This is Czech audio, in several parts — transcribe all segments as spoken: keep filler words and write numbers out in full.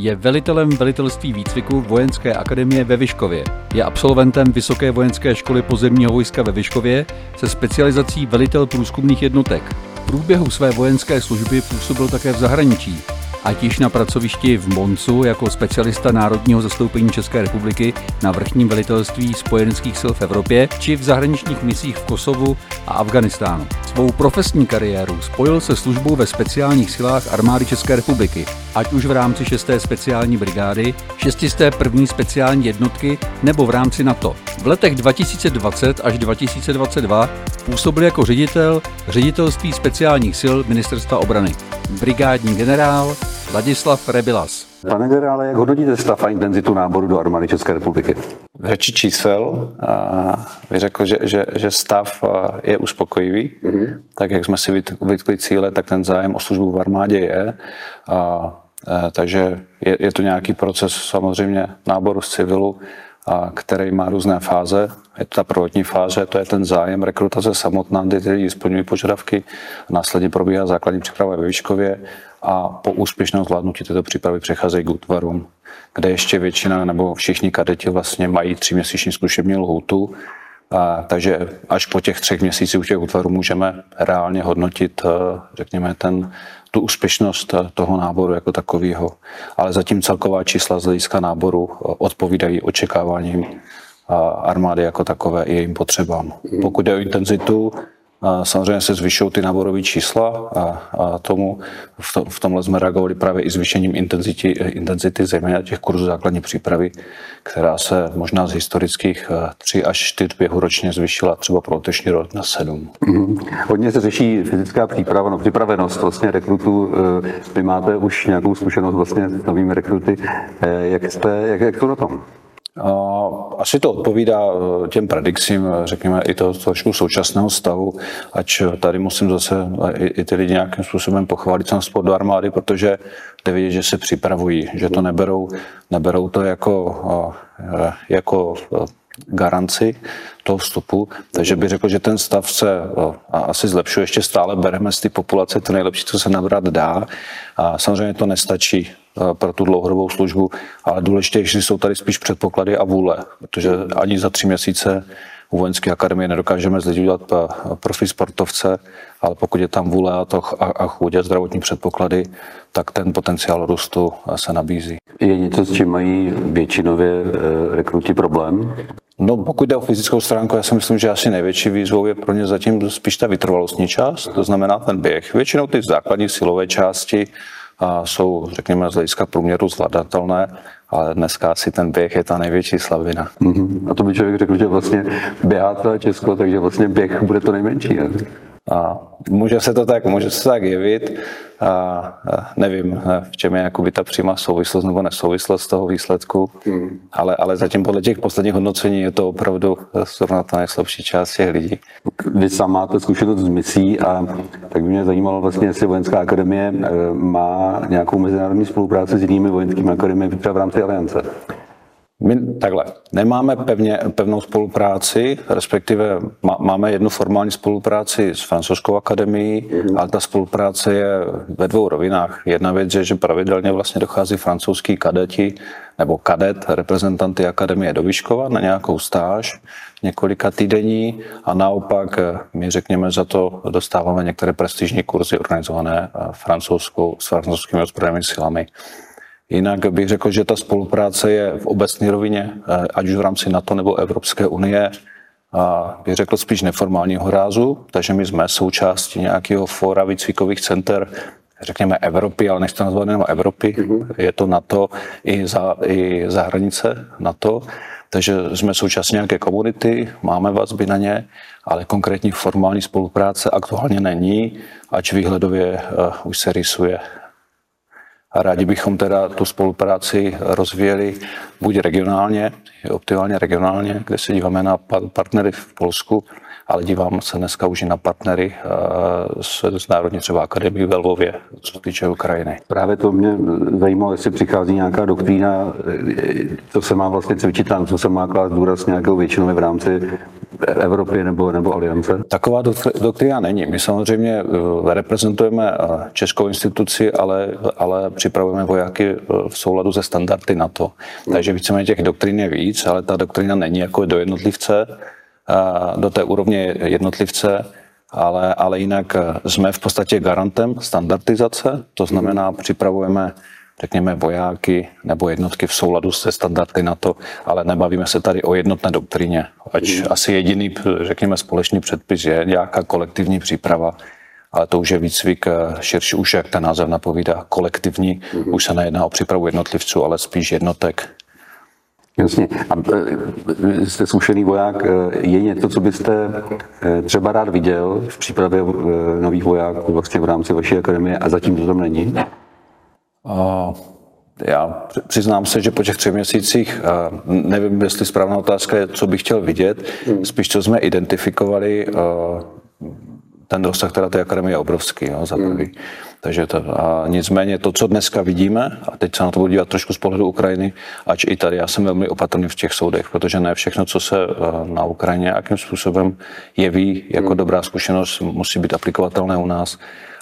Je velitelem velitelství výcviku Vojenské akademie ve Vyškově. Je absolventem Vysoké vojenské školy pozemního vojska ve Vyškově se specializací velitel průzkumných jednotek. V průběhu své vojenské služby působil také v zahraničí, ať již na pracovišti v Moncu jako specialista národního zastoupení České republiky na Vrchním velitelství spojenských sil v Evropě, či v zahraničních misích v Kosovu a Afghánistánu. Svou profesní kariéru spojil se službou ve speciálních silách armády České republiky, ať už v rámci šesté speciální brigády, šest set jedna. speciální jednotky nebo v rámci NATO. V letech dva tisíce dvacet až dva tisíce dvacet dva působil jako ředitel ředitelství speciálních sil Ministerstva obrany. Brigádní generál Ladislav Rebilas. Pane generále, jak hodnotíte stav a intenzitu náboru do armády České republiky? Řeči čísel bych řekl, že, že, že stav je uspokojivý. Mm-hmm. Tak jak jsme si vytkli cíle, tak ten zájem o službu v armádě je. A, a, takže je, je to nějaký proces samozřejmě náboru z civilu, a který má různé fáze. Je to ta prvotní fáze, to je ten zájem, rekrutace samotná, kdy ty lidi splňují požadavky, následně probíhá základní příprava ve Vyškově a po úspěšném zvládnutí této přípravy přecházejí k útvarům, kde ještě většina nebo všichni kadeti vlastně mají tříměsíční zkušební lhůtu, a takže až po těch třech měsících u těch útvarů můžeme reálně hodnotit, řekněme, ten, tu úspěšnost toho náboru jako takového. Ale zatím celková čísla z hlediska náboru odpovídají očekáváním armády jako takové i jejím potřebám. Pokud jde o intenzitu, samozřejmě se zvyšují ty náborové čísla a, a tomu v, to, v tomhle jsme reagovali právě i zvýšením intenzity, intenzity zejména těch kurzů základní přípravy, která se možná z historických tři až čtyř běhů ročně zvýšila třeba pro letošní rok na sedm. Mm-hmm. Hodně se řeší fyzická příprava, no, připravenost vlastně rekrutů. Vy máte už nějakou zkušenost vlastně s novými rekruty. Jak jste, jak, jak to na tom? Asi to odpovídá těm predikcím, řekněme, i toho trošku současného stavu, ač tady musím zase i, i ty lidi nějakým způsobem pochválit na sport do armády, protože jde vidět, že se připravují, že to neberou, neberou to jako, jako garanci toho vstupu, takže bych řekl, že ten stav se asi zlepšuje, ještě stále bereme z té populace to nejlepší, co se nabrat dá a samozřejmě to nestačí pro tu dlouhodobou službu, ale důležitější jsou tady spíš předpoklady a vůle, protože ani za tři měsíce u Vojenské akademie nedokážeme z lidí udělat profi sportovce, ale pokud je tam vůle a, a chuť a zdravotní předpoklady, tak ten potenciál růstu se nabízí. Je něco, s čím mají většinově rekruti problém? No, pokud jde o fyzickou stránku, já si myslím, že asi největší výzvou je pro ně zatím spíš ta vytrvalostní část, to znamená ten běh. Většinou ty základní silové části a jsou, řekněme, z hlediska průměru zvladatelné, ale dneska asi ten běh je ta největší slabina. Mm-hmm. A to by člověk řekl, že vlastně běhá celé Česko, takže vlastně běh bude to nejmenší, ne? A může se to tak, může se tak jevit. A, a nevím, v čem je jakoby ta přímá souvislost nebo nesouvislost toho výsledku, mm. ale, ale zatím podle těch posledních hodnocení je to opravdu zrovna ta nejslabší část těch lidí. Vy sám máte zkušenost z misí a tak by mě zajímalo vlastně, jestli Vojenská akademie má nějakou mezinárodní spolupráci s jinými vojenskými akademiemi v rámci aliance. My takhle, nemáme pevně, pevnou spolupráci, respektive má, máme jednu formální spolupráci s Francouzskou akademií, ale ta spolupráce je ve dvou rovinách. Jedna věc je, že pravidelně vlastně dochází francouzský kadeti nebo kadet, reprezentanty akademie do Vyškova na nějakou stáž několika týdení a naopak my řekněme za to dostáváme některé prestižní kurzy organizované francouzskou, s francouzskými ozbrojenými silami. Jinak bych řekl, že ta spolupráce je v obecné rovině, ať už v rámci NATO nebo Evropské unie, a bych řekl spíš neformálního rázu, takže my jsme součástí nějakého fóra výcvikových center, řekněme Evropy, ale nechci to nazvat jenom Evropy, je to NATO i za, i za hranice NATO, takže jsme součástí nějaké komunity, máme vazby na ně, ale konkrétní formální spolupráce aktuálně není, ač výhledově uh, už se rýsuje. A rádi bychom teda tu spolupráci rozvíjeli buď regionálně, optimálně regionálně, kde se díváme na partnery v Polsku, ale dívám se dneska už i na partnery z, z Národní třeba akademie ve Lvově, co se týče Ukrajiny. Právě to mě zajímalo, jestli přichází nějaká doktrína, co se má vlastně cvičit tam, co se má klást důraz nějakého většinou v rámci Evropy nebo, nebo aliance? Taková doktrina není. My samozřejmě reprezentujeme českou instituci, ale, ale připravujeme vojáky v souladu se standardy NATO. Takže víceméně těch doktrín je víc, ale ta doktrina není jako do jednotlivce, do té úrovně jednotlivce, ale, ale jinak jsme v podstatě garantem standardizace, to znamená připravujeme řekněme vojáky nebo jednotky v souladu se standardy NATO, ale nebavíme se tady o jednotné doktríně. Ač asi jediný, řekněme, společný předpis je nějaká kolektivní příprava, ale to už je výcvik širší, už jak ten název napovídá, kolektivní, už se nejedná o přípravu jednotlivců, ale spíš jednotek. Jasně. A jste zkušený voják, je něco, co byste třeba rád viděl v přípravě nových vojáků vlastně v rámci vaší akademie a zatím to tam není? Já přiznám se, že po těch třech měsících, nevím, jestli správná otázka je, co bych chtěl vidět, spíš co jsme identifikovali, ten rozsah teda té akademie je obrovský, jo, za prvý. Takže to, a nicméně to, co dneska vidíme, a teď se na to budu dívat trošku z pohledu Ukrajiny, ač i tady, já jsem velmi opatrný v těch soudech, protože ne všechno, co se na Ukrajině nějakým způsobem jeví jako dobrá zkušenost, musí být aplikovatelné u nás.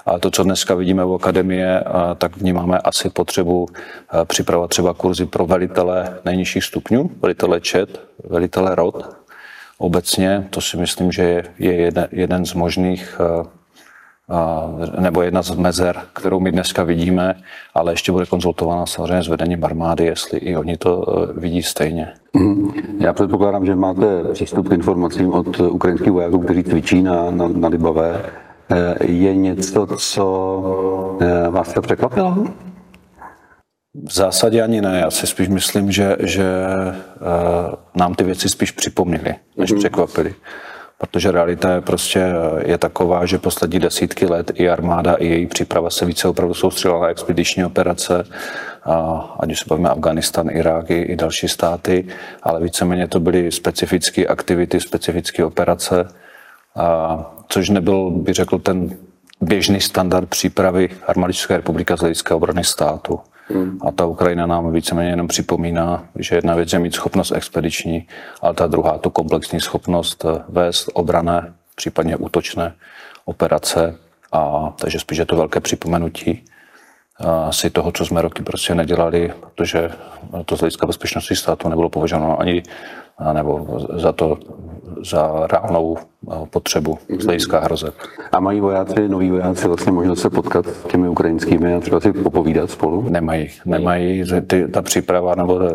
A to, co dneska vidíme v akademie, tak vnímáme asi potřebu připravovat třeba kurzy pro velitele nejnižších stupňů, velitele čet, velitele rot. Obecně to si myslím, že je jeden, jeden z možných, nebo jedna z mezer, kterou my dneska vidíme, ale ještě bude konzultována samozřejmě s vedením armády, jestli i oni to vidí stejně. Já předpokládám, že máte přístup k informacím od ukrajinských vojáků, kteří cvičí na, na, na Libavé. Je něco, co vás to překvapilo? V zásadě ani ne. Já si spíš myslím, že, že nám ty věci spíš připomněly, než překvapily. Protože realita je prostě je taková, že poslední desítky let i armáda, i její příprava se více opravdu soustředila na expediční operace, ať už se bavíme Afghánistán, Irák i, i další státy, ale víceméně to byly specifické aktivity, specifické operace, a což nebyl, by řekl, ten běžný standard přípravy armády České republiky z hlediska obrany státu. Hmm. A ta Ukrajina nám víceméně jenom připomíná, že jedna věc je mít schopnost expediční, ale ta druhá tu komplexní schopnost vést obrané, případně útočné operace. A takže spíš je to velké připomenutí si toho, co jsme roky prostě nedělali, protože to z hlediska bezpečnosti státu nebylo považováno ani nebo za to, za reálnou potřebu z hlediska hrozeb. A mají vojáci, noví vojáci vlastně možnost se potkat s těmi ukrajinskými a třeba si popovídat spolu? Nemají, nemají. Ty, ta příprava nebo ta,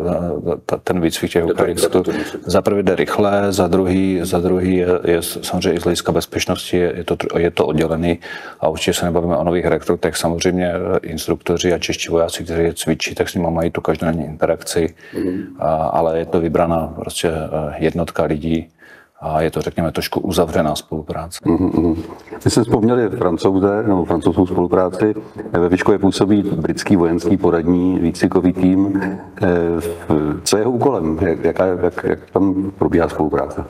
ta, ten výcvik těch Ukrajinců za prvé jde rychle, za druhý, za druhý je, je samozřejmě i z hlediska bezpečnosti je, je, to, je to oddělený a určitě se nebavíme o nových rekrutech. Samozřejmě instruktoři a čeští vojáci, kteří je cvičí, tak s nimi mají tu každodenní interakci, mm. a, ale je to vybraná prostě jednotka lidí a je to, řekněme, trošku uzavřená spolupráce. Mm-hmm. My jsme vzpomněli Francouze, nebo francouzskou spolupráci. Ve Vyškově působí britský vojenský poradní výcvikový tým. Co je jeho úkolem? Jak, jak, jak tam probíhá spolupráce?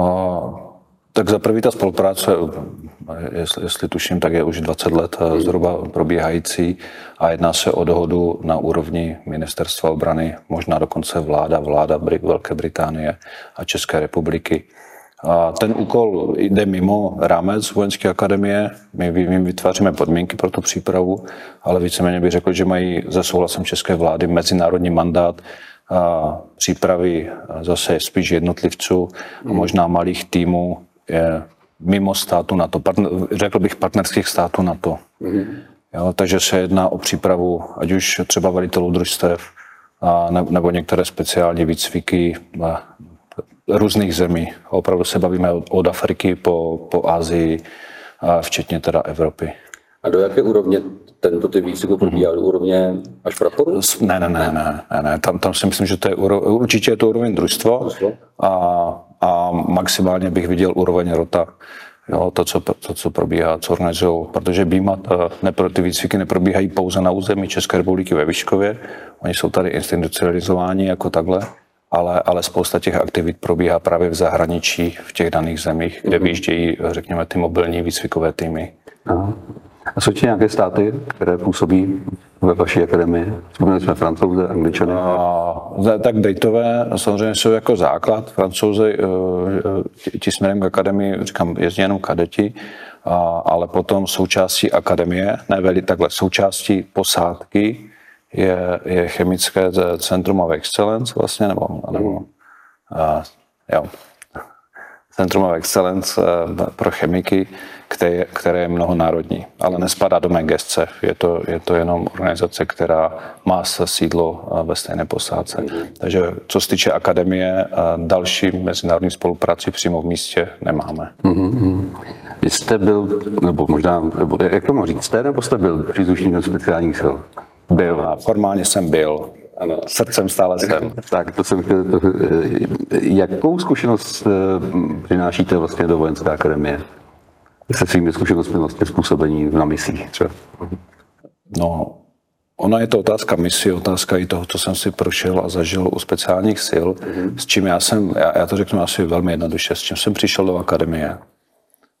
A, tak za první ta spolupráce, jestli, jestli tuším, tak je už dvacet let zhruba probíhající a jedná se o dohodu na úrovni Ministerstva obrany, možná dokonce vláda, vláda Velké Británie a České republiky. A ten úkol jde mimo rámec vojenské akademie, my vytváříme podmínky pro tu přípravu, ale víceméně bych řekl, že mají se souhlasem české vlády mezinárodní mandát a přípravy zase spíš jednotlivců, možná malých týmů, je mimo státu NATO, partner, řekl bych partnerských států NATO. Mm-hmm. Jo, takže se jedná o přípravu, ať už třeba velitelů družstev, a ne, nebo některé speciální výcviky různých zemí. Opravdu se bavíme od, od Afriky po, po Asii, a včetně teda Evropy. A do jaké úrovně tento ty výcviku probíhá? Do úrovně až praporu? Ne, ne, ne, ne, ne, ne. Tam, tam si myslím, že to je úro... určitě je to úroveň družstvo a, a maximálně bych viděl úroveň rota, jo, to, co, to, co probíhá, co organizují, protože BIMAT, nepro, ty výcviky neprobíhají pouze na území České republiky ve Vyškově, oni jsou tady institucionalizováni jako takhle, ale, ale spousta těch aktivit probíhá právě v zahraničí, v těch daných zemích, kde vyjíždějí, řekněme, ty mobilní výcvikové týmy. Aha. A jsou nějaké státy, které působí ve vaší akademii? Vzpomněli jsme Francouze, Angličany. Ne, tak Britové samozřejmě jsou jako základ. Francouzi, ti směrem k akademii, říkám, jezdí jenom kadeti, ale potom součástí akademie, ne takhle, součástí posádky je, je chemické Centrum of Excellence vlastně, nebo, nebo a, jo. Centrum of Excellence pro chemiky, které, které je mnohonárodní, ale nespadá do mé gesce. Je to, je to jenom organizace, která má se sídlo ve stejné posádce. Takže co se týče akademie, další mezinárodní spolupráci přímo v místě nemáme. Mm-hmm. Vy jste byl, nebo možná, nebo, jak to mohu říct, jste nebo jste byl příslušníkem speciálních sil? Byl. Formálně jsem byl. Ano. Srdcem stále jsem. Tak, to jsem chtěl, to, jakou zkušenost přinášíte vlastně do Vojenské akademie? Se svými zkušenostmi vlastně způsobení na misích třeba? No, ona je to otázka misi, otázka i toho, co jsem si prošel a zažil u speciálních sil, mm-hmm. s čím já jsem, já, já to řeknu asi velmi jednoduše, s čím jsem přišel do akademie.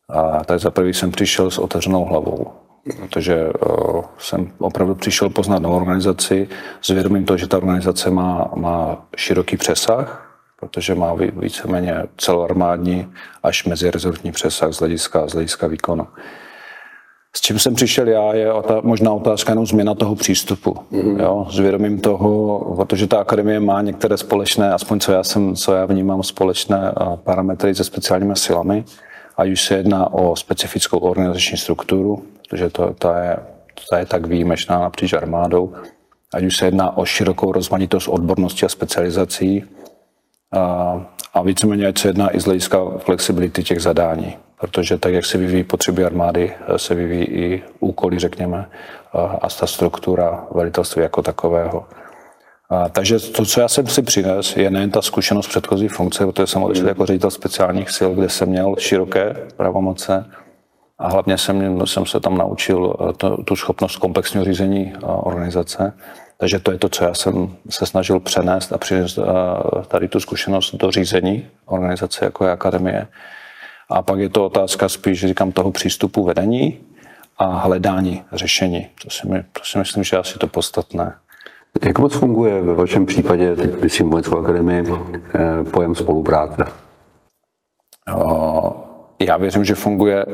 A tak za prvý jsem přišel s otevřenou hlavou. Protože uh, jsem opravdu přišel poznat novou organizaci s vědomím toho, že ta organizace má, má široký přesah, protože má víceméně celoarmádní až mezirezortní přesah z hlediska, z hlediska výkonu. S čím jsem přišel já, je otá- možná otázka jenom změna toho přístupu. Mm-hmm. Jo? S vědomím toho, protože ta akademie má některé společné, aspoň co já, jsem, co já vnímám, společné parametry se speciálními silami, ať už se jedná o specifickou organizační strukturu, protože to, ta, je, ta je tak výjimečná napříč armádou, ať už se jedná o širokou rozmanitost odbornosti a specializací a, a víceméně ať se jedná i z hlediska flexibility těch zadání, protože tak, jak se vyvíjí potřeby armády, se vyvíjí i úkoly, řekněme, a, a ta struktura velitelství jako takového. A, takže to, co já jsem si přines, je nejen ta zkušenost předchozí funkce, protože jsem odešel jako ředitel speciálních sil, kde jsem měl široké pravomoce, a hlavně jsem, jsem se tam naučil to, tu schopnost komplexního řízení organizace. Takže to je to, co já jsem se snažil přenést a přinést tady tu zkušenost do řízení organizace, jako je akademie. A pak je to otázka spíš, říkám, toho přístupu vedení a hledání řešení. To si, my, to si myslím, že je asi to podstatné. Jak moc funguje ve vašem případě, teď myslím Vojenskou akademii, pojem spolupráce? O... Já věřím, že funguje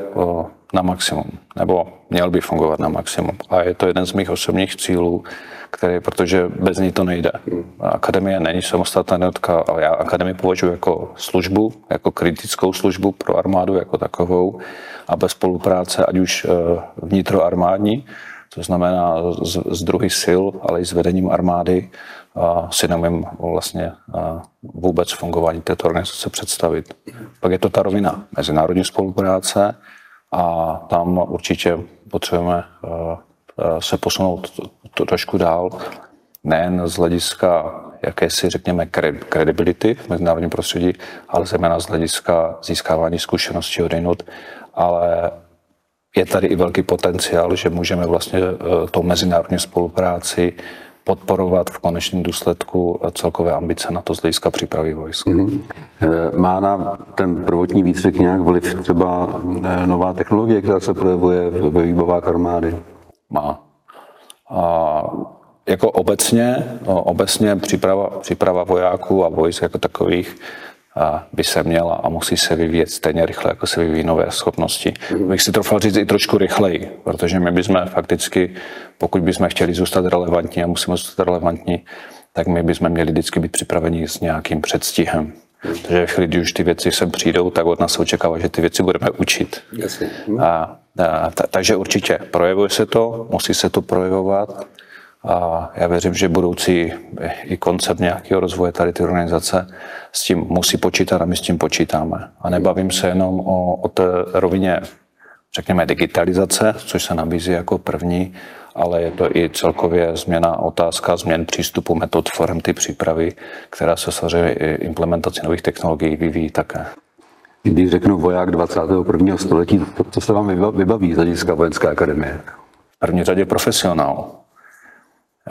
na maximum, nebo měl by fungovat na maximum. A je to jeden z mých osobních cílů, který, protože bez ní to nejde. Akademie není samostatná jednotka, ale já akademii považuji jako službu, jako kritickou službu pro armádu jako takovou a bez spolupráce, ať už vnitroarmádní, to znamená z, z druhy sil, ale i s vedením armády, a si nemůžu vlastně vůbec fungování této organizace představit. Pak je to ta rovina mezinárodní spolupráce a tam určitě potřebujeme se posunout trošku dál, nejen z hlediska jakési, řekněme, kredibility v mezinárodním prostředí, ale zejména z hlediska získávání zkušeností odjinud, ale je tady i velký potenciál, že můžeme vlastně tou mezinárodní spolupráci podporovat v konečném důsledku celkové ambice na to z hlediska přípravy vojsk. Mm-hmm. Má na ten prvotní výcvik nějak vliv třeba nová technologie, která se projevuje ve výbavách armády? Má. A jako obecně, obecně příprava, příprava vojáků a vojsk jako takových by se měla a musí se vyvíjet stejně rychle, jako se vyvíjí nové schopnosti. Bych si trofal říct i trošku rychleji, protože my bychom fakticky, pokud bychom chtěli zůstat relevantní a musíme zůstat relevantní, tak my bychom měli vždycky být připraveni s nějakým předstihem. Takže když už ty věci sem přijdou, tak od nás se očekává, že ty věci budeme učit. A, a, t- takže určitě projevuje se to, musí se to projevovat. A já věřím, že budoucí i koncept nějakého rozvoje tady ty organizace s tím musí počítat a my s tím počítáme. A nebavím se jenom o, o té rovině, řekněme, digitalizace, což se nabízí jako první, ale je to i celkově změna, otázka změn přístupu, metod, forem ty přípravy, která se samozřejmě implementaci nových technologií vyvíjí také. Když řeknu voják dvacátého prvního století, co se vám vybaví z hlediska Vojenské akademie? V první řadě profesionál.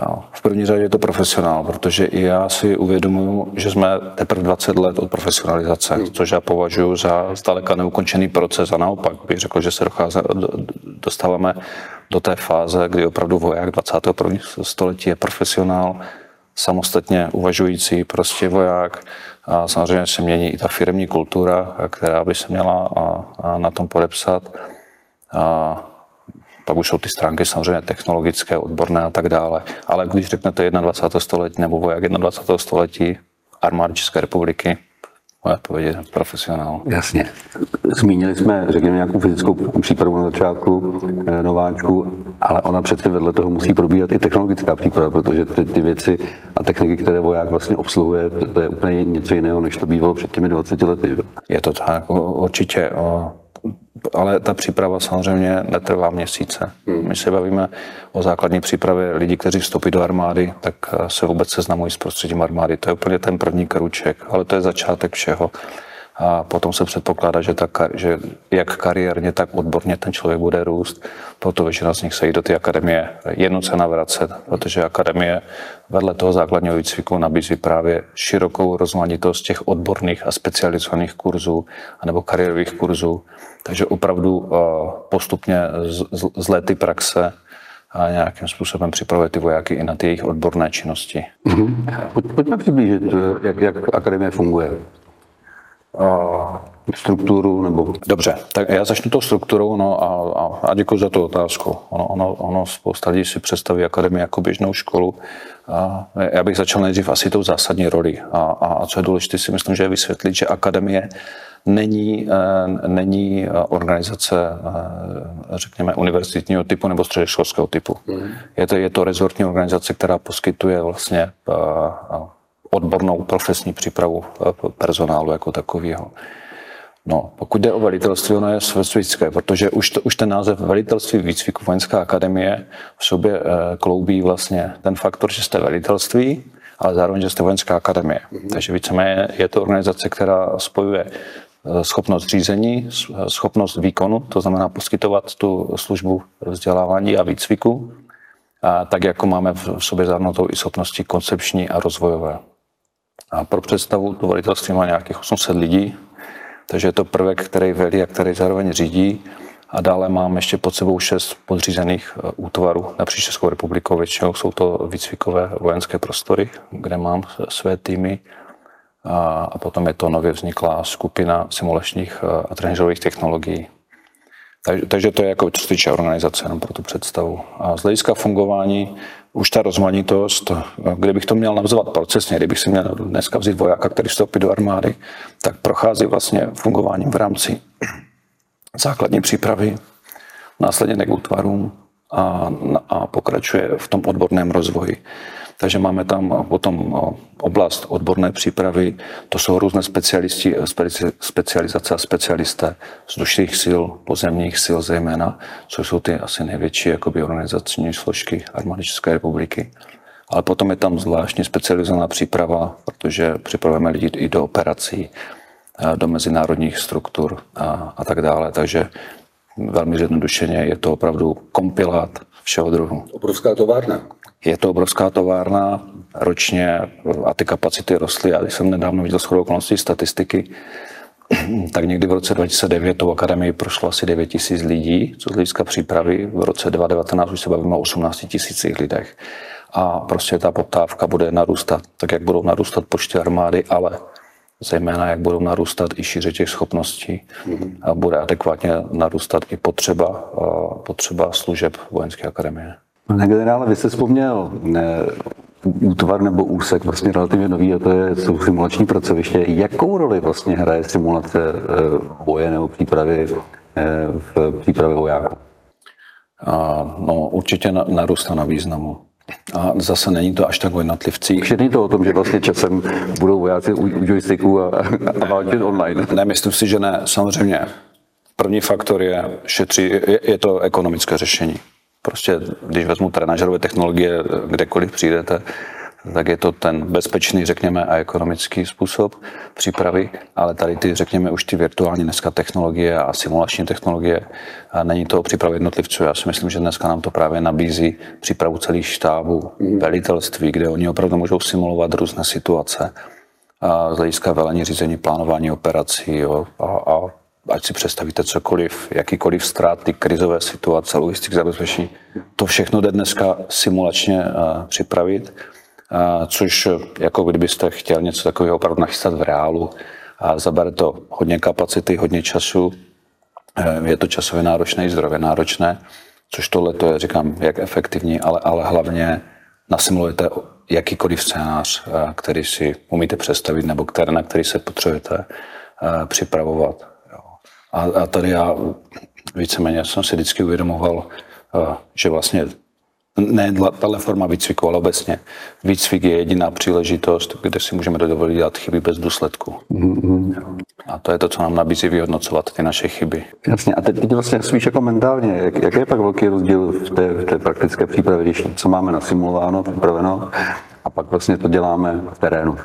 Jo. V první řadě je to profesionál, protože i já si uvědomuji, že jsme teprve dvacet let od profesionalizace, což já považuji za zdaleka neukončený proces a naopak bych řekl, že se dochází, dostáváme do té fáze, kdy opravdu voják dvacátého prvního století je profesionál, samostatně uvažující prostě voják a samozřejmě se mění i ta firmní kultura, která by se měla a, a na tom podepsat. A pak už jsou ty stránky samozřejmě technologické, odborné a tak dále. Ale když řeknete dvacátého prvního století nebo voják dvacátého prvního století armády České republiky, moje odpověď je profesionál. Jasně. Zmínili jsme, řekněme, nějakou fyzickou přípravu na začátku nováčku, ale ona přece vedle toho musí probíhat i technologická příprava, protože ty, ty věci a techniky, které voják vlastně obsluhuje, to je úplně něco jiného, než to bývalo před těmi dvaceti lety. Je to tak, určitě. Ale ta příprava samozřejmě netrvá měsíce. My se bavíme o základní přípravě lidí, kteří vstoupí do armády, tak se vůbec seznamují s prostředím armády. To je úplně ten první krůček, ale to je začátek všeho. A potom se předpokládá, že, ta, že jak kariérně, tak odborně ten člověk bude růst. Proto většina z nich se jde do té akademie jednocena vracet, protože akademie vedle toho základního výcviku nabízí právě širokou rozmanitost těch odborných a specializovaných kurzů anebo kariérových kurzů. Takže opravdu postupně z, z léty praxe a nějakým způsobem připravit ty vojáky i na ty jejich odborné činnosti. Pojďme přiblížit, jak, jak akademie funguje. Strukturu nebo... Dobře, tak já začnu tou strukturou no a, a, a děkuji za tu otázku. Ono, ono, ono spousta lidí si představí akademii jako běžnou školu. A já bych začal nejdřív asi tou zásadní roli. A, a, a co je důležité, si myslím, že je vysvětlit, že akademie není, není organizace, řekněme, univerzitního typu nebo středoškolského typu. Je to, je to rezortní organizace, která poskytuje vlastně... A, a, odbornou profesní přípravu personálu jako takového. No, pokud jde o velitelství, ono je specifické, protože už, to, už ten název velitelství výcviku Vojenská akademie v sobě kloubí vlastně ten faktor, že jste velitelství, ale zároveň, že jste Vojenská akademie. Takže víceméně je to organizace, která spojuje schopnost řízení, schopnost výkonu, to znamená poskytovat tu službu vzdělávání a výcviku, a tak jako máme v sobě zahrnutou i schopnosti koncepční a rozvojové. A pro představu, to velitelství má nějakých osm set lidí, takže je to prvek, který velí a který zároveň řídí. A dále máme ještě pod sebou šest podřízených útvarů napříč Českou republikou. Většinou jsou to výcvikové vojenské prostory, kde mám své týmy. A potom je to nově vzniklá skupina simulačních a tréninkových technologií. Takže, takže to je jako čtyřičí organizace, jenom pro tu představu. A z hlediska fungování, už ta rozmanitost, kdybych to měl nazvat procesně, kdybych si měl dneska vzít vojáka, který vstoupí do armády, tak prochází vlastně fungováním v rámci základní přípravy, následně k útvarům a, a pokračuje v tom odborném rozvoji. Takže máme tam potom oblast odborné přípravy, to jsou různé specialisti, specializace a specialisté vzdušných sil, pozemních sil zejména, což jsou ty asi největší jakoby organizační složky armády České republiky. Ale potom je tam zvláštní specializovaná příprava, protože připravujeme lidi i do operací, do mezinárodních struktur a, a tak dále. Takže velmi zjednodušeně je to opravdu kompilát všeho druhu. Obrovská továrna. Je to obrovská továrna ročně a ty kapacity rostly. Já když jsem nedávno viděl shodou okolností statistiky, tak někdy v roce dva tisíce devět tou akademii prošlo asi devět tisíc lidí, co z hlediska přípravy. V roce dva tisíce devatenáct už se bavíme o osmnácti tisících lidech. A prostě ta poptávka bude narůstat, tak jak budou narůstat počty armády, ale zejména jak budou narůstat i šíře těch schopností a bude adekvátně narůstat i potřeba, potřeba služeb Vojenské akademie. Pane generále, vy jste vzpomněl ne, útvar nebo úsek vlastně relativně nový, a to je, jsou simulační pracoviště. Jakou roli vlastně hraje simulace boje nebo přípravy v přípravě vojáků? No, určitě narůstá na významu. A zase není to až tak o jednotlivcích. Není to o tom, že vlastně časem budou vojáci u, u joysticku a, a válčit online. Ne, myslím si, že ne. Samozřejmě první faktor je, šetří, je, je to ekonomické řešení. Prostě, když vezmu trenažerové technologie, kdekoliv přijdete, tak je to ten bezpečný, řekněme, a ekonomický způsob přípravy, ale tady ty, řekněme, už ty virtuální dneska technologie a simulační technologie, a není to o přípravě jednotlivců. Já si myslím, že dneska nám to právě nabízí přípravu celých štábů, velitelství, kde oni opravdu můžou simulovat různé situace a z hlediska velení, řízení, plánování operací, jo, a, a ať si představíte cokoliv, jakýkoliv ztráty, krizové situace, logistik, zabezpečení, to všechno jde dneska simulačně připravit. Což jako kdybyste chtěl něco takového opravdu nachystat v reálu, a zabere to hodně kapacity, hodně času, je to časově náročné i zdravě náročné, což tohle to je, říkám, jak efektivní, ale, ale hlavně nasimulujete jakýkoliv scénář, který si umíte představit nebo který, na který se potřebujete připravovat. A, a tady já víceméně jsem si vždycky uvědomoval, že vlastně ne tahle forma výcviku, ale obecně. Výcvik je jediná příležitost, kde si můžeme dovolit dělat chyby bez důsledku. Mm-hmm. A to je to, co nám nabízí vyhodnocovat ty naše chyby. Jasně. A teď, teď vlastně spíš jako mentálně, jak, jaký je pak velký rozdíl v té, v té praktické přípravě, když co máme nasimulováno, připraveno, a pak vlastně to děláme v terénu?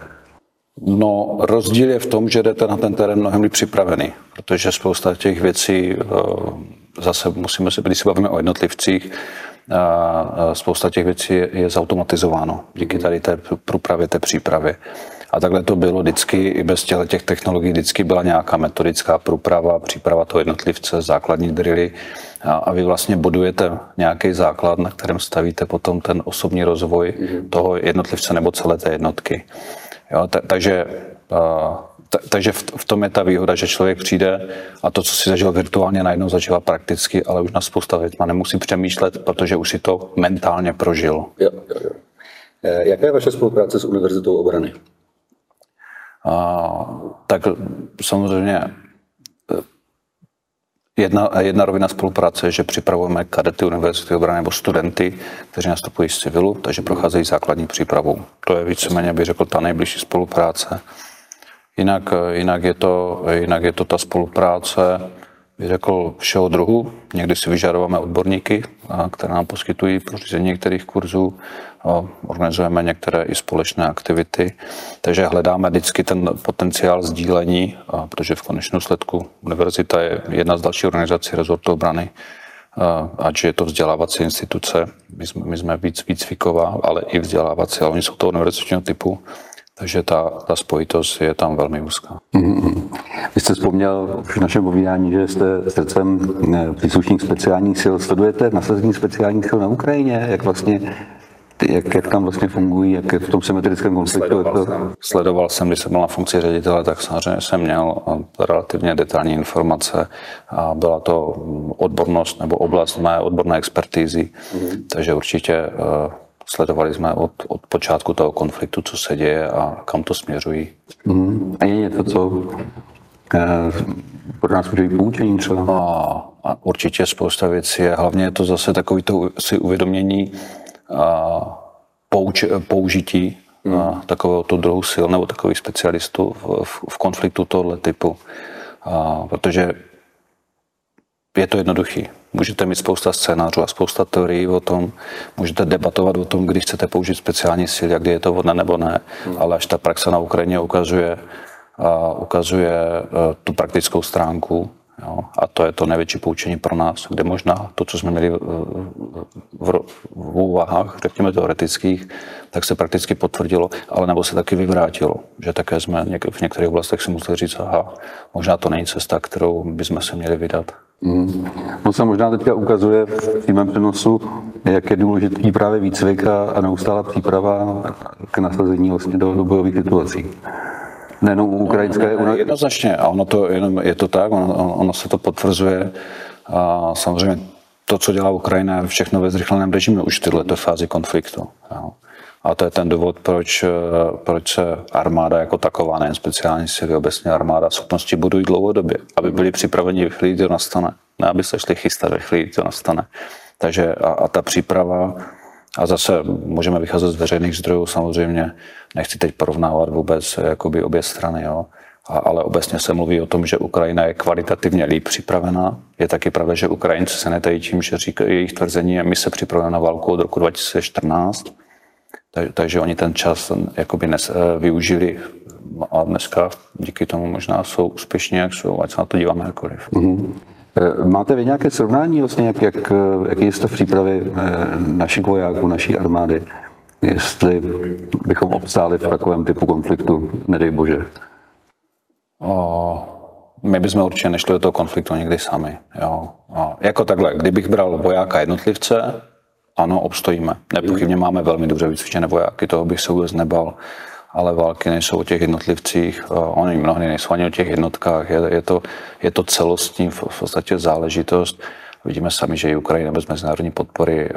No, rozdíl je v tom, že jdete na ten terén mnohem líp připravený, protože spousta těch věcí, zase musíme se, když se bavíme o jednotlivcích, a spousta těch věcí je, je zautomatizováno díky tady té průpravě, té přípravě. A takhle to bylo vždycky, i bez těch technologií vždycky byla nějaká metodická průprava, příprava toho jednotlivce, základní drily, a, a vy vlastně budujete nějaký základ, na kterém stavíte potom ten osobní rozvoj toho jednotlivce nebo celé té jednotky. Jo, t- takže a, t- takže v, v tom je ta výhoda, že člověk přijde a to, co si zažil virtuálně, najednou začíná prakticky, ale už na spousta větma nemusí přemýšlet, protože už si to mentálně prožil. Jo, jo, jo. E, jaká je vaše spolupráce s Univerzitou obrany? A, tak samozřejmě jedna, jedna rovina spolupráce je, že připravujeme kadety Univerzity obrany nebo studenty, kteří nastupují z civilu, takže procházejí základní přípravou. To je víceméně, bych řekl, ta nejbližší spolupráce. Jinak, jinak, je to, jinak je to ta spolupráce, bych řekl, všeho druhu. Někdy si vyžádáváme odborníky, které nám poskytují pro řízení některých kurzů. Organizujeme některé i společné aktivity. Takže hledáme vždycky ten potenciál sdílení, protože v konečném sledku univerzita je jedna z dalších organizací rezortu obrany. Ať je to vzdělávací instituce, my jsme, my jsme víc výcviková, ale i vzdělávací, ale oni jsou toho univerzitního typu. Takže ta, ta spojitost je tam velmi úzká. Mm-hmm. Vy jste vzpomněl v našem povídání, že jste srdcem příslušník speciálních sil. Sledujete nasazení speciálních sil na Ukrajině? Jak, vlastně, jak, jak tam vlastně fungují? Jak v tom symetrickém konfliktu? Sledoval, to... Sledoval jsem, když jsem byl na funkci ředitele, tak samozřejmě jsem měl relativně detailní informace. A byla to odbornost nebo oblast mé odborné expertízy. Mm-hmm. Takže určitě... Sledovali jsme od, od počátku toho konfliktu, co se děje a kam to směřují. Mm. A je něco, co eh, pro nás může být poučení třeba? A, a určitě spousta věcí. A hlavně je to zase takové to si uvědomění a pouč, použití mm. a takového to druhu sil nebo takových specialistů v, v, v konfliktu tohoto typu. A, protože je to jednoduchý. Můžete mít spousta scénářů a spousta teorií o tom, můžete debatovat o tom, kdy chcete použít speciální síly a kdy je to vhodné nebo ne, ale až ta praxe na Ukrajině ukazuje, uh, ukazuje uh, tu praktickou stránku, jo? A to je to největší poučení pro nás, kde možná to, co jsme měli v, v, v úvahách, řekněme teoretických, tak se prakticky potvrdilo, ale nebo se taky vyvrátilo, že také jsme něk- v některých oblastech si museli říct, aha, možná to není cesta, kterou bychom se měli vydat. Hmm. No se možná teďka ukazuje v přímém přenosu, jak je důležitý právě výcvik a neustálá příprava k nasazení vlastně do bojových situací. Nejenom u ukrajinské... No, jednoznačně, a ono to, jenom je to tak, ono, ono se to potvrzuje. A samozřejmě to, co dělá Ukrajina, je všechno ve zrychleném režimu už v této fázi konfliktu. Jo. A to je ten důvod, proč, proč se armáda jako taková, nejen speciální síly, obecně armáda, schopnosti budují dlouhodobě, aby byli připraveni ve chvíli, kdy to nastane. Ne, aby se šli chystat ve chvíli, kdy to nastane. Takže a, a ta příprava, a zase můžeme vycházet z veřejných zdrojů, samozřejmě nechci teď porovnávat vůbec jakoby obě strany, jo. A, ale obecně se mluví o tom, že Ukrajina je kvalitativně líp připravená. Je taky pravda, že Ukrajinci se netají tím, že říkají, jejich tvrzení je, my se připravujeme na válku od roku dva tisíce čtrnáct. Takže oni ten čas jakoby dnes využili a dneska díky tomu možná jsou úspěšní, jak jsou, ať se na to díváme jakkoliv. Mm-hmm. Máte vy nějaké srovnání, vlastně, jak, jak, jaký je stav přípravy našich vojáků, naší armády, jestli bychom obstáli v takovém typu konfliktu, nedej bože? O... My bychom určitě nešli do toho konfliktu nikdy sami. Jo. A jako takhle, kdybych bral vojáka jednotlivce, ano, obstojíme. Nepochybně máme velmi dobře vycvičené vojáky, toho bych se vůbec nebal, ale války nejsou o těch jednotlivcích, oni mnohdy nejsou ani o těch jednotkách, je, je, to, je to celostní v podstatě záležitost. Vidíme sami, že i Ukrajina bez mezinárodní podpory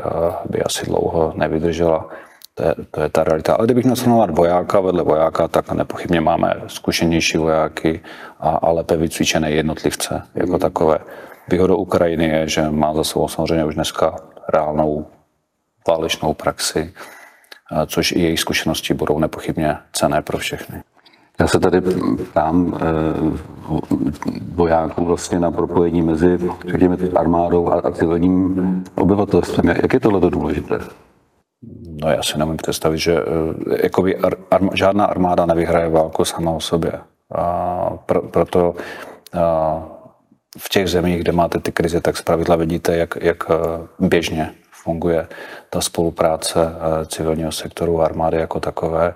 by asi dlouho nevydržela. To je, to je ta realita. Ale kdybych naslouchat vojáka vedle vojáka, tak nepochybně máme zkušenější vojáky a, a lépe vycvičené jednotlivce jako takové. Výhodou Ukrajiny je, že má za sebou samozřejmě už dneska reálnou válečnou praxi, což i jejich zkušenosti budou nepochybně cenné pro všechny. Já se tady ptám vojáků vlastně na propojení mezi řekněme, armádou a civilním obyvatelstvem. Jak je tohle důležité? No já si nemůžu představit, že jakoby arm, žádná armáda nevyhraje válku sama o sobě. A pr, proto a v těch zemích, kde máte ty krize, tak zpravidla vidíte, jak, jak běžně funguje ta spolupráce civilního sektoru a armády jako takové.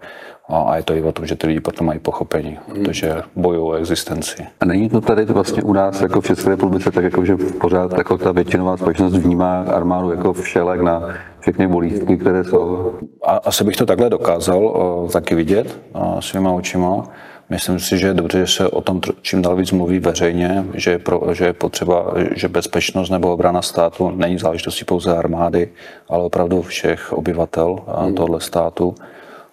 A, a je to i o tom, že ty lidi potom mají pochopení, protože bojují o existenci. A není to tady to vlastně u nás jako v České republice tak, jako, že pořád jako ta většinová společnost vnímá armádu jako všelek na všechny bolístky, které jsou? A, asi bych to takhle dokázal o, taky vidět o, svýma očima. Myslím si, že je dobře, že se o tom čím dál víc mluví veřejně, že je, pro, že je potřeba, že bezpečnost nebo obrana státu není záležitostí pouze armády, ale opravdu všech obyvatel mm. tohoto státu.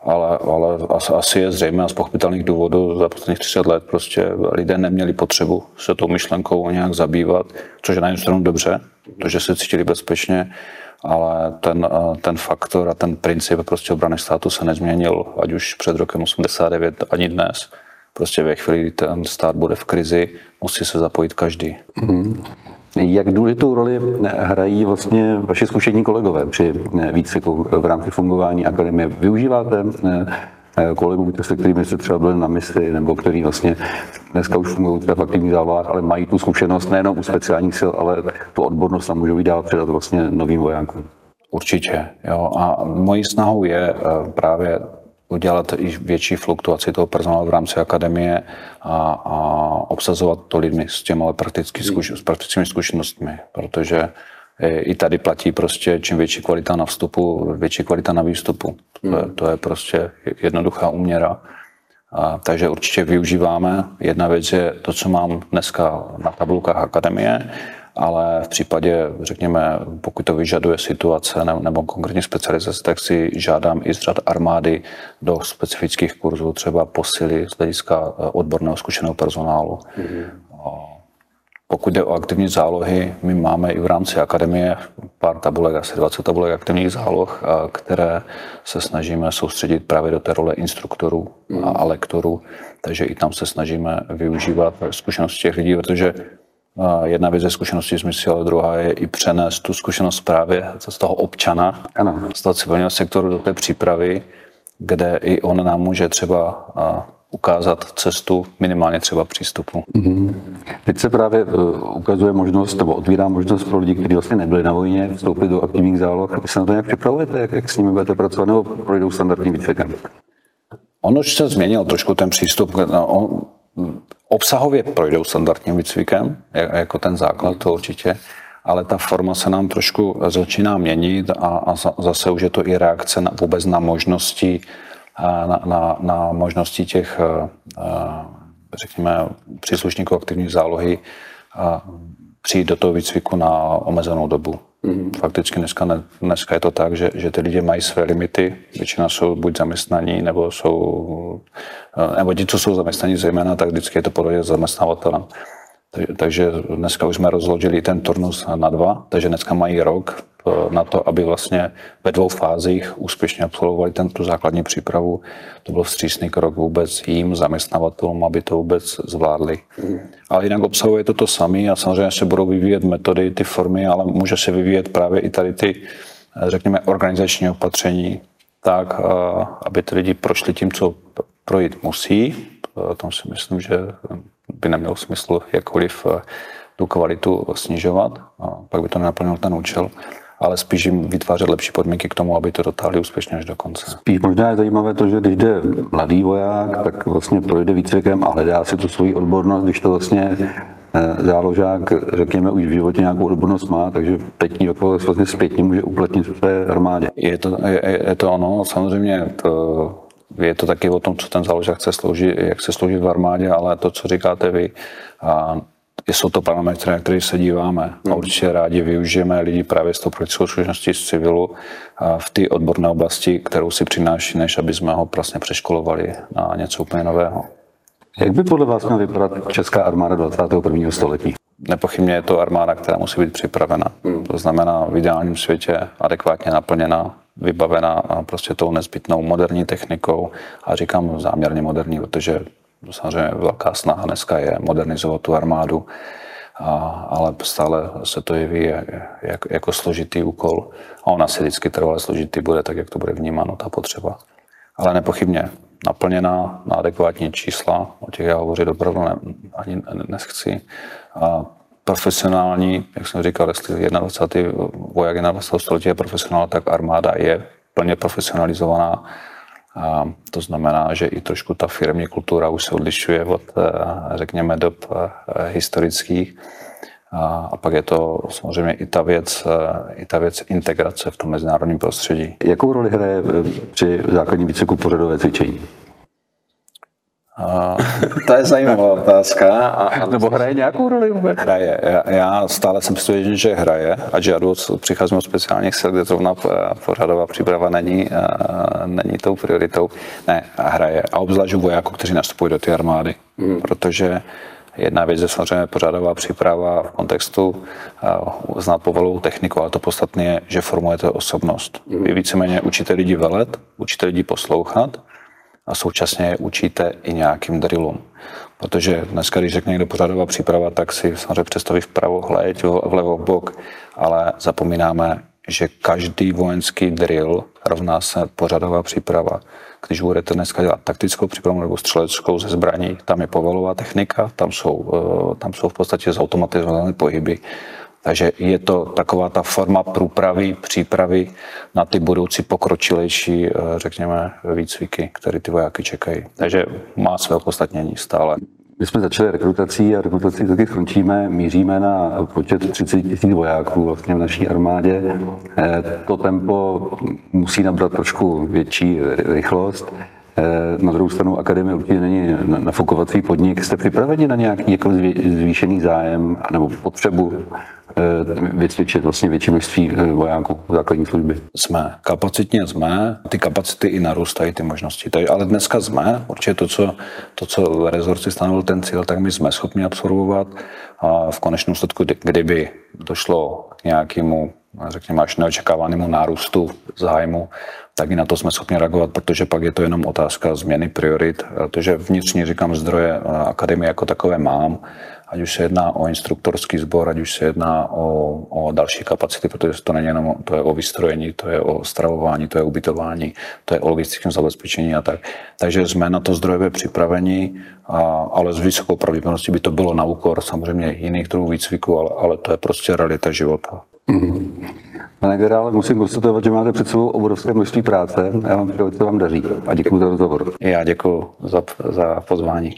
Ale, ale asi je zřejmé a z pochopitelných důvodů za posledních třicet let prostě lidé neměli potřebu se tou myšlenkou nějak zabývat, což je na jednu stranu dobře, protože se cítili bezpečně, ale ten, ten faktor a ten princip prostě obrany státu se nezměnil, ať už před rokem osmdesát devět ani dnes. Prostě ve chvíli, kdy ten stát bude v krizi, musí se zapojit každý. Mm. Jak důležitou roli hrají vlastně vaši zkušení kolegové při výcviku v rámci fungování akademie? Využíváte kolegů, se kterými jste třeba byli na misi, nebo který vlastně dneska už fungují v aktivní zálohách, ale mají tu zkušenost nejenom u speciálních sil, ale tu odbornost tam můžou dál předat vlastně novým vojákům? Určitě. Jo. A mojí snahou je právě udělat i větší fluktuaci toho personálu v rámci akademie a, a obsazovat to lidmi s těmi praktickými zkuš, zkušenostmi, protože i tady platí prostě čím větší kvalita na vstupu, větší kvalita na výstupu. To je, to je prostě jednoduchá úměra. A, takže určitě využíváme. Jedna věc je to, co mám dneska na tabulkách akademie, ale v případě, řekněme, pokud to vyžaduje situace nebo konkrétně specializace, tak si žádám i z řad armády do specifických kurzů třeba posily z hlediska odborného zkušeného personálu. Mm-hmm. Pokud jde o aktivní zálohy, my máme i v rámci akademie pár tabulek, asi dvacet tabulek aktivních záloh, které se snažíme soustředit právě do té role instruktorů mm-hmm. a lektorů, takže i tam se snažíme využívat zkušenosti těch lidí, protože jedna věc je zkušeností z misí, ale druhá je i přenést tu zkušenost právě z toho občana, ano. z toho civilního sektoru do té přípravy, kde i on nám může třeba ukázat cestu, minimálně třeba přístupu. Mm-hmm. Teď se právě ukazuje možnost, nebo otvírá možnost pro lidi, kteří vlastně nebyli na vojně, vstoupit do aktivních záloh. Vy se na to nějak připravujete, jak, jak s nimi budete pracovat, nebo projdou standardním výcvikem? On už se změnil trošku ten přístup. On, Obsahově projdou standardním výcvikem, jako ten základ, to určitě, ale ta forma se nám trošku začíná měnit a, a zase už je to i reakce na, vůbec na možnosti, na, na, na možnosti těch, řekněme, příslušníků aktivní zálohy přijít do toho výcviku na omezenou dobu. Fakticky dneska, dneska je to tak, že, že ty lidé mají své limity, většina jsou buď zaměstnaní, nebo jsou, nebo ti, co jsou zaměstnaní zejména, tak vždycky je to podle zaměstnavatelem. Takže dneska už jsme rozložili ten turnus na dva, takže dneska mají rok na to, aby vlastně ve dvou fázích úspěšně absolvovali tu základní přípravu. To byl vstřícný krok vůbec jim, zaměstnavatelům, aby to vůbec zvládli. Ale jinak obsahuje to to samé a samozřejmě se budou vyvíjet metody, ty formy, ale může se vyvíjet právě i tady ty, řekněme, organizační opatření, tak, aby ty lidi prošli tím, co projít musí. Tam si myslím, že by neměl smysl jakkoliv tu kvalitu snižovat, a pak by to nenaplnilo ten účel, ale spíš jim vytvářet lepší podmínky k tomu, aby to dotáhli úspěšně až do konce. Spíš možná je zajímavé to, že když jde mladý voják, tak vlastně projde výcvikem a hledá si tu svoji odbornost, když to vlastně záložák, řekněme, už v životě nějakou odbornost má, takže pětní dokonce vlastně zpětně může uplatnit v té armádě. Je to, je, je to ono, samozřejmě to, je to taky o tom, co ten záložák chce sloužit, jak se sloužit v armádě, ale to, co říkáte vy, a jsou to parametry, na které se díváme. A určitě rádi využijeme lidi právě z toho praktickou zkušeností z civilu v té odborné oblasti, kterou si přináší, než aby jsme ho vlastně přeškolovali na něco úplně nového. Jak by podle vás měla vypadat česká armáda dvacátého prvního století? Nepochybně je to armáda, která musí být připravena. To znamená v ideálním světě adekvátně naplněná, vybavená prostě tou nezbytnou moderní technikou, a říkám záměrně moderní, protože samozřejmě velká snaha dneska je modernizovat tu armádu, a, ale stále se to jeví jak, jako složitý úkol. A ona si vždycky trvale složitý bude, tak jak to bude vnímáno, ta potřeba. Ale nepochybně naplněná na adekvátní čísla, o těch já hovořit opravdu ne, ani nechci. A profesionální, jak jsem říkal, jestli dvacátý první voják dvacátého prvního století je profesionál, tak armáda je plně profesionalizovaná. A to znamená, že i trošku ta firemní kultura už se odlišuje od, řekněme, dob historických. A pak je to samozřejmě i ta věc, i ta věc integrace v tom mezinárodním prostředí. Jakou roli hraje při základním výcviku pořadové cvičení? A, to je zajímavá otázka. A, Nebo hraje nějakou roli vůbec? Hraje. Já, já stále jsem přesvědčen, že hraje, a že já přicházím od speciálních sil, kde zrovna pořadová příprava není, není tou prioritou. Ne, a hraje. A obzvlášť vojáků, kteří nastupují do té armády. Hmm. Protože jedna věc je samozřejmě pořadová příprava v kontextu znát povalovou techniku, ale to podstatné je, že formujete osobnost. Vy víceméně učíte lidi velet, učíte lidi poslouchat, a současně je učíte i nějakým drillům. Protože dneska, když řekne někdo pořadová příprava, tak si samozřejmě představí vpravo hleď, vlevo bok, ale zapomínáme, že každý vojenský drill rovná se pořadová příprava. Když budete dneska dělat taktickou přípravu nebo střeleckou ze zbraní, tam je povalová technika, tam jsou, tam jsou v podstatě zautomatizované pohyby. Takže je to taková ta forma průpravy, přípravy na ty budoucí pokročilejší, řekněme, výcviky, které ty vojáky čekají. Takže má své opodstatnění stále. My jsme začali rekrutací a rekrutací taky skončíme, míříme na počet třicet tisíc vojáků vlastně v naší armádě. To tempo musí nabrat trošku větší rychlost. Na druhou stranu akademie určitě není nafukovací podnik. Jste připraveni na nějaký jako zvýšený zájem nebo potřebu vycvičit vlastně větší množství vojáků základní služby? Jsme. Kapacitně jsme. Ty kapacity i narůstají, ty možnosti. Takže, ale dneska jsme. Určitě to, co, to, co rezort si stanovil ten cíl, tak my jsme schopni absorbovat. A v konečném důsledku, kdyby došlo k nějakému, řekněme, až neočekávanému nárůstu zájmu, tak i na to jsme schopni reagovat, protože pak je to jenom otázka změny priorit, protože vnitřní, říkám, zdroje akademie jako takové mám, ať už se jedná o instruktorský sbor, ať už se jedná o, o další kapacity, protože to není jenom, to je o vystrojení, to je o stravování, to je o ubytování, to je o logistickém zabezpečení a tak. Takže jsme na to zdrojové připraveni, a, ale s vysokou pravděpodobností by to bylo na úkor samozřejmě jiných druhů výcviku, ale, ale to je prostě realita života. Mm-hmm. Pane generále, musím konstatovat, že máte před sebou obrovské množství práce. Já vám přeju, co vám daří. A děkuji za rozhovor. Já děkuji za, za pozvání.